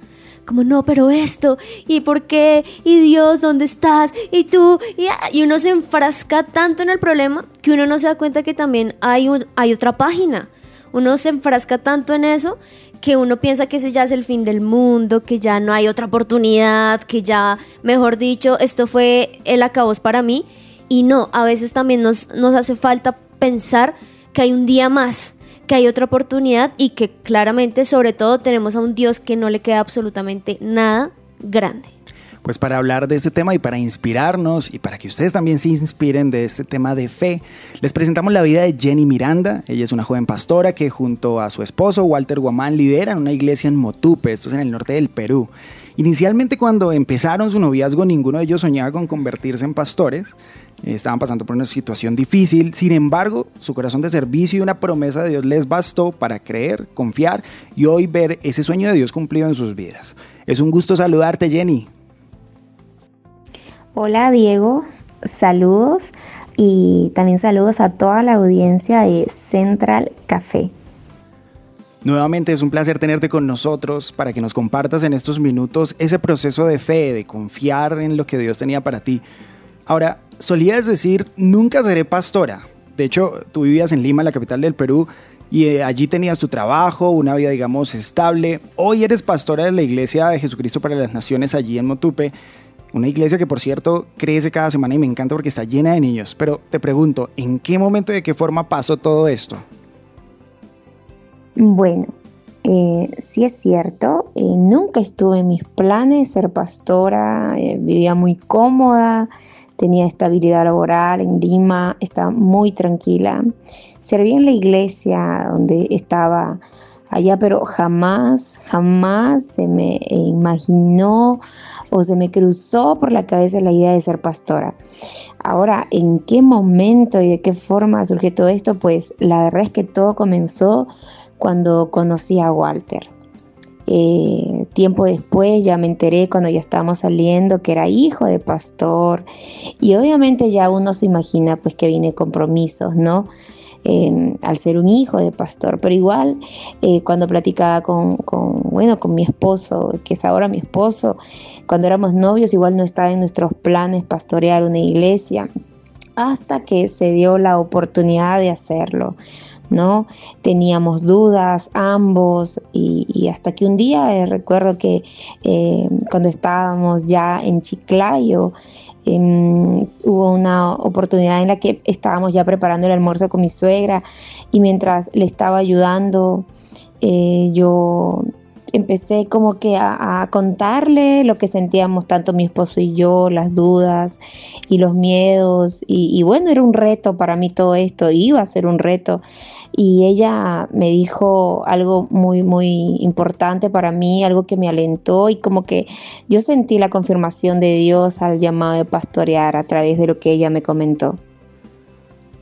Como, no, pero esto, ¿y por qué? ¿Y Dios, dónde estás? ¿Y tú? Y, y uno se enfrasca tanto en el problema que uno no se da cuenta que también hay, un, hay otra página. Uno se enfrasca tanto en eso que uno piensa que ese ya es el fin del mundo, que ya no hay otra oportunidad, que ya, mejor dicho, esto fue el acabose para mí. Y no, a veces también nos, nos hace falta pensar que hay un día más, que hay otra oportunidad, y que claramente, sobre todo, tenemos a un Dios que no le queda absolutamente nada grande. Pues para hablar de este tema y para inspirarnos y para que ustedes también se inspiren de este tema de fe, les presentamos la vida de Jenny Miranda. Ella es una joven pastora que junto a su esposo Walter Guamán lideran una iglesia en Motupe, esto es en el norte del Perú. Inicialmente, cuando empezaron su noviazgo, ninguno de ellos soñaba con convertirse en pastores. Estaban pasando por una situación difícil. Sin embargo, su corazón de servicio y una promesa de Dios les bastó para creer, confiar y hoy ver ese sueño de Dios cumplido en sus vidas. Es un gusto saludarte, Jenny. Hola, Diego. Saludos, y también saludos a toda la audiencia de Central Café. Nuevamente es un placer tenerte con nosotros para que nos compartas en estos minutos ese proceso de fe, de confiar en lo que Dios tenía para ti. Ahora, solías decir, nunca seré pastora. De hecho, tú vivías en Lima, la capital del Perú, y allí tenías tu trabajo, una vida, digamos, estable. Hoy eres pastora de la Iglesia de Jesucristo para las Naciones allí en Motupe, una iglesia que, por cierto, crece cada semana y me encanta porque está llena de niños. Pero te pregunto, ¿en qué momento y de qué forma pasó todo esto? Bueno, eh, sí es cierto, eh, nunca estuve en mis planes ser pastora, eh, vivía muy cómoda, tenía estabilidad laboral en Lima, estaba muy tranquila, servía en la iglesia donde estaba allá, pero jamás, jamás se me imaginó o se me cruzó por la cabeza la idea de ser pastora. Ahora, ¿en qué momento y de qué forma surgió todo esto? Pues la verdad es que todo comenzó cuando conocí a Walter. Eh, tiempo después ya me enteré, cuando ya estábamos saliendo, que era hijo de pastor, y obviamente ya uno se imagina pues que viene compromisos, ¿no? Eh, al ser un hijo de pastor, pero igual eh, cuando platicaba con, con, bueno, con mi esposo, que es ahora mi esposo, cuando éramos novios igual no estaba en nuestros planes pastorear una iglesia, hasta que se dio la oportunidad de hacerlo, ¿no? Teníamos dudas ambos, y, y hasta que un día eh, recuerdo que eh, cuando estábamos ya en Chiclayo, eh, hubo una oportunidad en la que estábamos ya preparando el almuerzo con mi suegra, y mientras le estaba ayudando, eh, yo empecé como que a, a contarle lo que sentíamos tanto mi esposo y yo, las dudas y los miedos, y, y bueno, era un reto para mí todo esto, iba a ser un reto, y ella me dijo algo muy muy importante para mí, algo que me alentó, y como que yo sentí la confirmación de Dios al llamado de pastorear a través de lo que ella me comentó.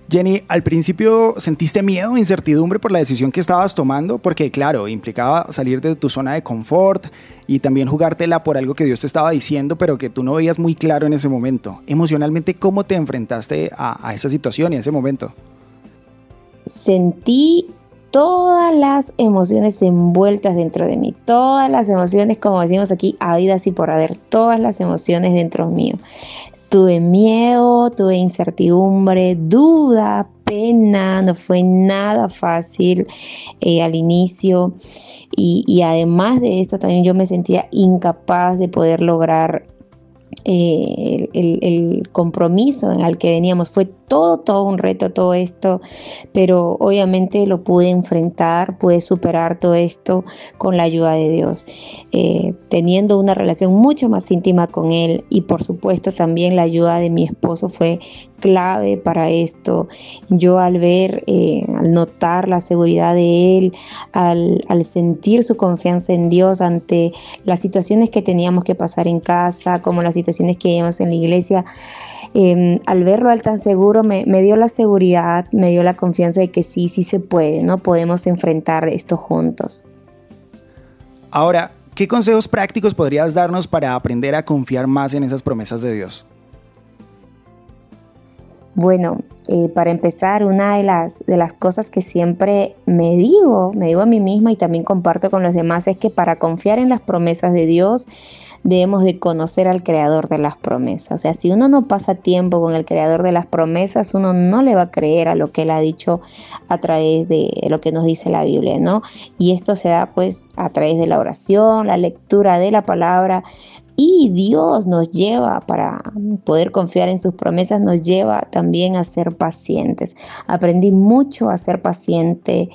Jenny, al principio sentiste miedo o incertidumbre por la decisión que estabas tomando, porque claro, implicaba salir de tu zona de confort y también jugártela por algo que Dios te estaba diciendo, pero que tú no veías muy claro en ese momento. Emocionalmente, ¿cómo te enfrentaste a, a esa situación y a ese momento? Sentí todas las emociones envueltas dentro de mí, todas las emociones, como decimos aquí, habidas y por haber, todas las emociones dentro mío. Tuve miedo, tuve incertidumbre, duda, pena, no fue nada fácil eh, al inicio, y, y además de esto también yo me sentía incapaz de poder lograr eh, el, el, el compromiso al que veníamos. Fue todo, todo un reto todo esto, pero obviamente lo pude enfrentar, pude superar todo esto con la ayuda de Dios, eh, teniendo una relación mucho más íntima con Él, y por supuesto también la ayuda de mi esposo fue clave para esto. Yo al ver, eh, al notar la seguridad de Él, al, al sentir su confianza en Dios ante las situaciones que teníamos que pasar en casa, como las situaciones que llevamos en la iglesia, eh, al verlo al tan seguro, Me, me dio la seguridad, me dio la confianza de que sí, sí se puede, ¿no? Podemos enfrentar esto juntos. Ahora, ¿Qué consejos prácticos podrías darnos para aprender a confiar más en esas promesas de Dios? Bueno, eh, para empezar, una de las, de las cosas que siempre me digo, me digo a mí misma y también comparto con los demás, es que para confiar en las promesas de Dios debemos de conocer al creador de las promesas. O sea, si uno no pasa tiempo con el creador de las promesas, uno no le va a creer a lo que él ha dicho a través de lo que nos dice la Biblia, ¿no? Y esto se da pues a través de la oración, la lectura de la palabra. Y Dios nos lleva, para poder confiar en sus promesas, nos lleva también a ser pacientes. Aprendí mucho a ser paciente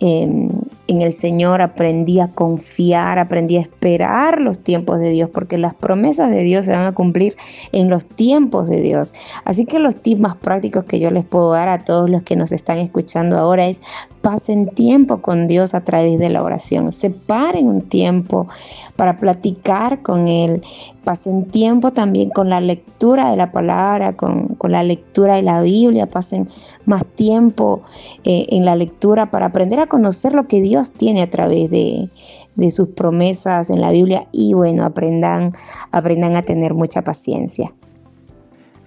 eh, en el Señor, aprendí a confiar, aprendí a esperar los tiempos de Dios, porque las promesas de Dios se van a cumplir en los tiempos de Dios. Así que los tips más prácticos que yo les puedo dar a todos los que nos están escuchando ahora es: pasen tiempo con Dios a través de la oración, separen un tiempo para platicar con Él, pasen tiempo también con la lectura de la palabra, con, con la lectura de la Biblia, pasen más tiempo eh, en la lectura para aprender a conocer lo que Dios tiene a través de, de sus promesas en la Biblia y bueno, aprendan, aprendan a tener mucha paciencia.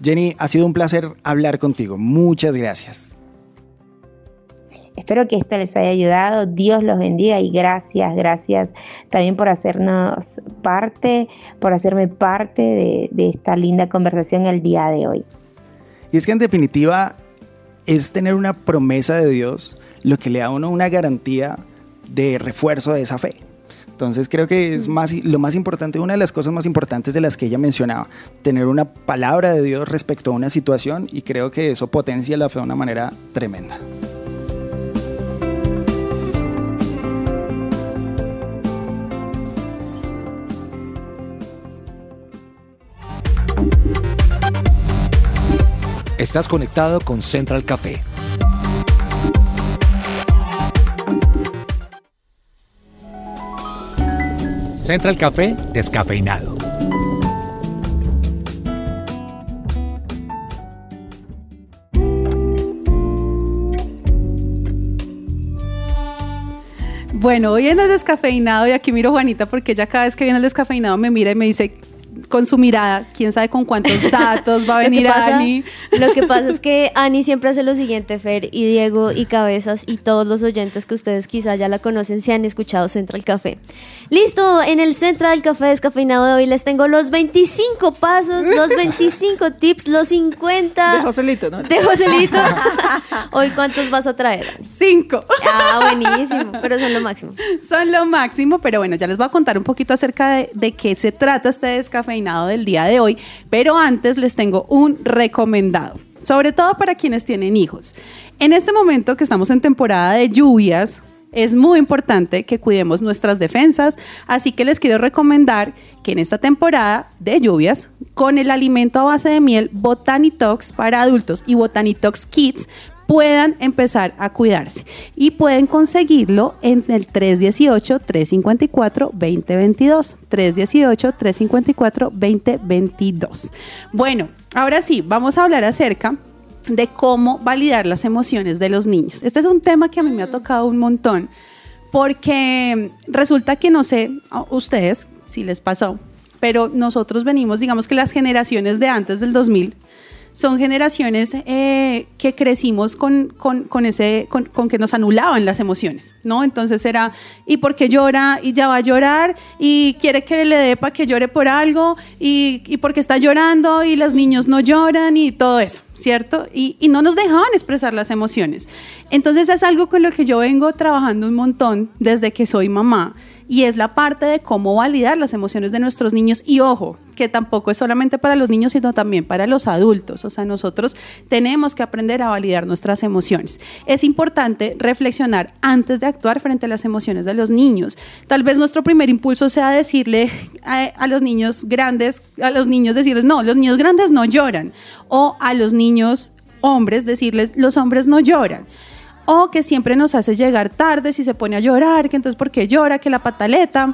Jenny, ha sido un placer hablar contigo, muchas gracias. Espero que esto les haya ayudado, Dios los bendiga y gracias, gracias también por hacernos parte, por hacerme parte de, de esta linda conversación el día de hoy. Y es que en definitiva es tener una promesa de Dios lo que le da a uno una garantía de refuerzo de esa fe. Entonces creo que es más, lo más importante, una de las cosas más importantes de las que ella mencionaba, tener una palabra de Dios respecto a una situación, y creo que eso potencia la fe de una manera tremenda. Estás conectado con Central Café. Central Café descafeinado. Bueno, hoy en el descafeinado, y aquí miro a Juanita porque ella cada vez que viene el descafeinado me mira y me dice... con su mirada, quién sabe con cuántos datos va a venir pasa, Ani. Lo que pasa es que Ani siempre hace lo siguiente, Fer y Diego y Cabezas y todos los oyentes que ustedes quizá ya la conocen si han escuchado Central Café. Listo, en el Central Café descafeinado de hoy les tengo los veinticinco pasos, los veinticinco tips, los cincuenta... De Joselito, ¿no? De Joselito. Hoy, ¿cuántos vas a traer, Ani? Cinco. Ah, buenísimo, pero son lo máximo. Son lo máximo, pero bueno, ya les voy a contar un poquito acerca de, de qué se trata este descafeinado del día de hoy, pero antes les tengo un recomendado, sobre todo para quienes tienen hijos. En este momento que estamos en temporada de lluvias, es muy importante que cuidemos nuestras defensas, así que les quiero recomendar que en esta temporada de lluvias, con el alimento a base de miel Botanitox para adultos y Botanitox Kids, puedan empezar a cuidarse y pueden conseguirlo en el tres dieciocho, tres cincuenta y cuatro, veinte veintidós, tres dieciocho, tres cincuenta y cuatro, veinte veintidós. Bueno, ahora sí, vamos a hablar acerca de cómo validar las emociones de los niños. Este es un tema que a mí me ha tocado un montón porque resulta que, no sé a ustedes si les pasó, pero nosotros venimos, digamos que las generaciones de antes del dos mil son generaciones eh, que crecimos con, con, con, ese, con, con que nos anulaban las emociones, ¿no? Entonces era, ¿y por qué llora? Y ya va a llorar, y quiere que le dé para que llore por algo, y, y porque está llorando, y los niños no lloran, y todo eso, ¿cierto? Y, y no nos dejaban expresar las emociones. Entonces es algo con lo que yo vengo trabajando un montón desde que soy mamá, y es la parte de cómo validar las emociones de nuestros niños. Y ojo, que tampoco es solamente para los niños, sino también para los adultos. O sea, nosotros tenemos que aprender a validar nuestras emociones. Es importante reflexionar antes de actuar frente a las emociones de los niños. Tal vez nuestro primer impulso sea decirle a, a los niños grandes, a los niños decirles, no, los niños grandes no lloran. O a los niños hombres decirles, los hombres no lloran. O que siempre nos hace llegar tarde si se pone a llorar, que entonces ¿por qué llora? Que la pataleta.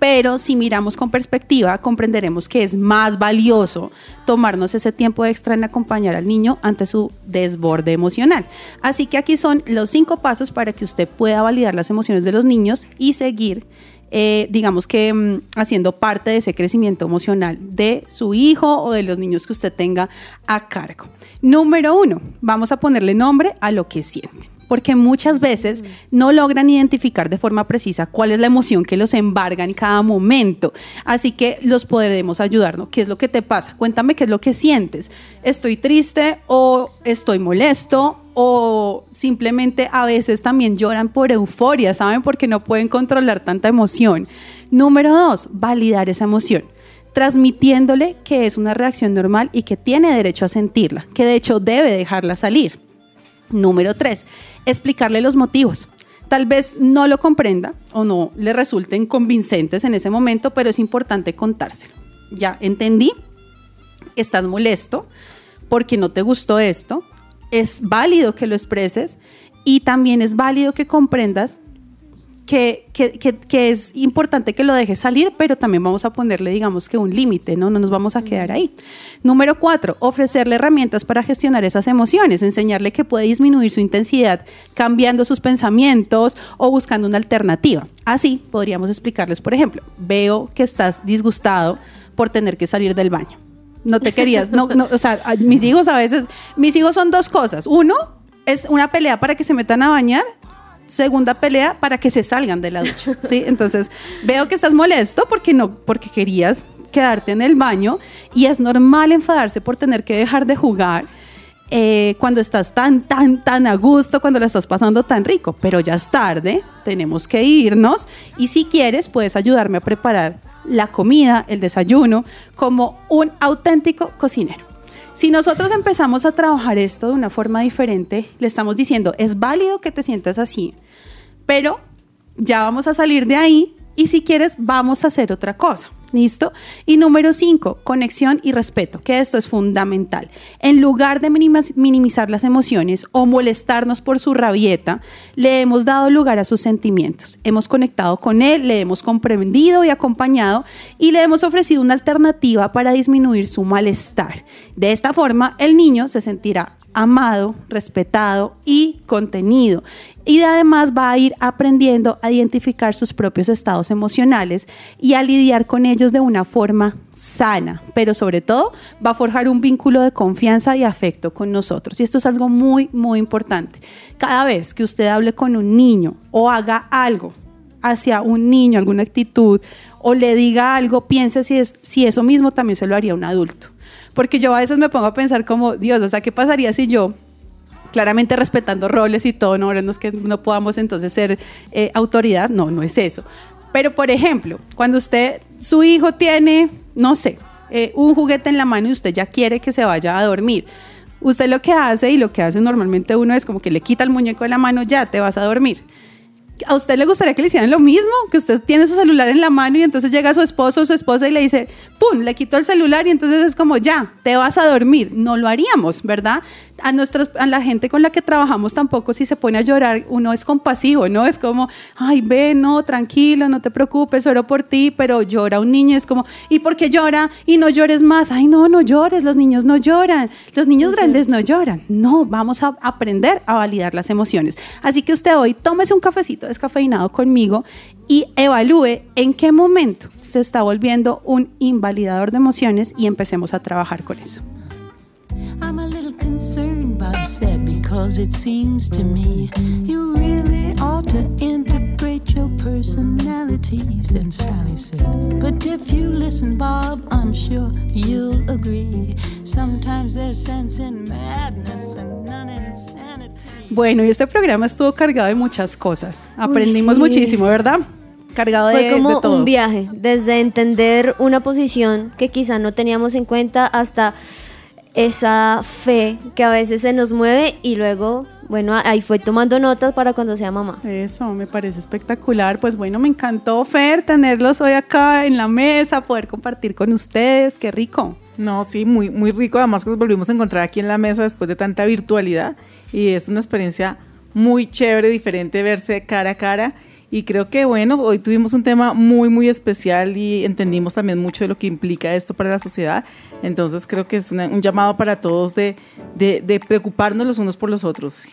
Pero si miramos con perspectiva, comprenderemos que es más valioso tomarnos ese tiempo extra en acompañar al niño ante su desborde emocional. Así que aquí son los cinco pasos para que usted pueda validar las emociones de los niños y seguir eh, digamos que haciendo parte de ese crecimiento emocional de su hijo o de los niños que usted tenga a cargo. Número uno, vamos a ponerle nombre a lo que sienten, porque muchas veces no logran identificar de forma precisa cuál es la emoción que los embarga en cada momento. Así que los podremos ayudar, ¿no? ¿Qué es lo que te pasa? Cuéntame qué es lo que sientes. ¿Estoy triste o estoy molesto? O simplemente a veces también lloran por euforia, ¿saben? Porque no pueden controlar tanta emoción. Número dos, validar esa emoción, transmitiéndole que es una reacción normal y que tiene derecho a sentirla, que de hecho debe dejarla salir. Número tres, explicarle los motivos. Tal vez no lo comprenda o no le resulten convincentes en ese momento, pero es importante contárselo. Ya entendí, estás molesto porque no te gustó esto. Es válido que lo expreses y también es válido que comprendas que, que, que, que es importante que lo dejes salir, pero también vamos a ponerle, digamos, que un límite, ¿no? No nos vamos a quedar ahí. Número cuatro, ofrecerle herramientas para gestionar esas emociones, enseñarle que puede disminuir su intensidad cambiando sus pensamientos o buscando una alternativa. Así podríamos explicarles, por ejemplo, veo que estás disgustado por tener que salir del baño. No te querías, no, no, o sea, mis hijos a veces, mis hijos son dos cosas. Uno, es una pelea para que se metan a bañar. Segunda pelea para que se salgan de la ducha, ¿sí? Entonces, veo que estás molesto porque no, porque querías quedarte en el baño y es normal enfadarse por tener que dejar de jugar eh, cuando estás tan, tan, tan a gusto, cuando la estás pasando tan rico, pero ya es tarde, tenemos que irnos y si quieres puedes ayudarme a preparar la comida, el desayuno, como un auténtico cocinero. Si nosotros empezamos a trabajar esto de una forma diferente, le estamos diciendo, es válido que te sientas así, pero ya vamos a salir de ahí y si quieres vamos a hacer otra cosa. ¿Listo? Y número cinco, conexión y respeto, que esto es fundamental. En lugar de minimizar las emociones o molestarnos por su rabieta, le hemos dado lugar a sus sentimientos. Hemos conectado con él, le hemos comprendido y acompañado y le hemos ofrecido una alternativa para disminuir su malestar. De esta forma, el niño se sentirá amado, respetado y contenido. Y además va a ir aprendiendo a identificar sus propios estados emocionales y a lidiar con ellos de una forma sana, pero sobre todo va a forjar un vínculo de confianza y afecto con nosotros. Y esto es algo muy, muy importante. Cada vez que usted hable con un niño o haga algo hacia un niño, alguna actitud, o le diga algo, piense si, es, si eso mismo también se lo haría un adulto. Porque yo a veces me pongo a pensar como, Dios, o sea, ¿qué pasaría si yo, claramente respetando roles y todo, no, no es que no podamos entonces ser eh, autoridad? No, no es eso. Pero, por ejemplo, cuando usted, su hijo tiene, no sé, eh, un juguete en la mano y usted ya quiere que se vaya a dormir, usted lo que hace y lo que hace normalmente uno es como que le quita el muñeco de la mano, ya, te vas a dormir. ¿A usted le gustaría que le hicieran lo mismo? Que usted tiene su celular en la mano y entonces llega su esposo o su esposa y le dice, ¡pum!, le quitó el celular y entonces es como, ya, te vas a dormir. No lo haríamos, ¿verdad? A, nuestras, a la gente con la que trabajamos tampoco, si se pone a llorar, uno es compasivo, ¿no? Es como, ay, ve, no, tranquilo, no te preocupes, oro por ti, pero llora un niño, es como, ¿y por qué llora? Y no llores más. Ay, no, no llores, los niños no lloran, los niños no grandes no lloran. No, vamos a aprender a validar las emociones. Así que usted hoy, tómese un cafecito descafeinado conmigo y evalúe en qué momento se está volviendo un invalidador de emociones y empecemos a trabajar con eso. I'm a little concerned, Bob said, because it seems to me you really ought to integrate your personalities. And Sally said, but if you listen, Bob, I'm sure you'll agree. Sometimes there's sense in madness and none in sanity. Bueno, y este programa estuvo cargado de muchas cosas. Aprendimos Uy, sí. muchísimo, ¿verdad? Cargado de, de todo. Fue como un viaje, desde entender una posición que quizá no teníamos en cuenta hasta esa fe que a veces se nos mueve y luego, bueno, ahí fue tomando notas para cuando sea mamá. Eso, me parece espectacular. Pues bueno, me encantó, Fer, tenerlos hoy acá en la mesa, poder compartir con ustedes, qué rico. No, sí, muy, muy rico, además que nos volvimos a encontrar aquí en la mesa después de tanta virtualidad y es una experiencia muy chévere, diferente verse cara a cara. Y creo que, bueno, hoy tuvimos un tema muy, muy especial y entendimos también mucho de lo que implica esto para la sociedad. Entonces, creo que es una, un llamado para todos de, de, de preocuparnos los unos por los otros.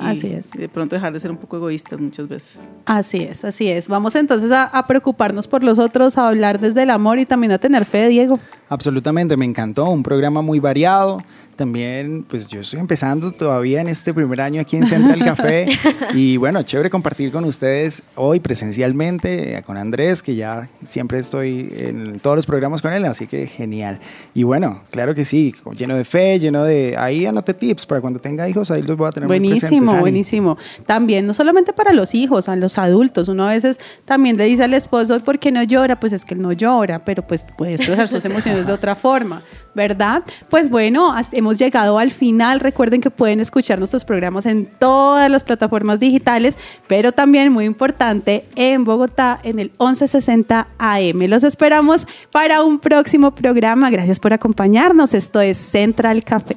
Así es. Y de pronto dejar de ser un poco egoístas muchas veces. Así es, así es. Vamos entonces a, a preocuparnos por los otros, a hablar desde el amor y también a tener fe, Diego. Absolutamente, me encantó. Un programa muy variado. También, pues yo estoy empezando todavía en este primer año aquí en Central Café. Y bueno, chévere compartir con ustedes hoy presencialmente, con Andrés, que ya siempre estoy en todos los programas con él, así que genial. Y bueno, claro que sí, lleno de fe, lleno de... Ahí anoté tips para cuando tenga hijos, ahí los voy a tener muy presentes. Buenísimo, buenísimo. También, no solamente para los hijos, a los adultos. Uno a veces también le dice al esposo, ¿por qué no llora? Pues es que él no llora, pero pues puede expresar sus emociones de otra forma, ¿verdad? Pues bueno, hemos Hemos llegado al final. Recuerden que pueden escuchar nuestros programas en todas las plataformas digitales, pero también, muy importante, en Bogotá, en el once sesenta A M. Los esperamos para un próximo programa. Gracias por acompañarnos. Esto es Central Café.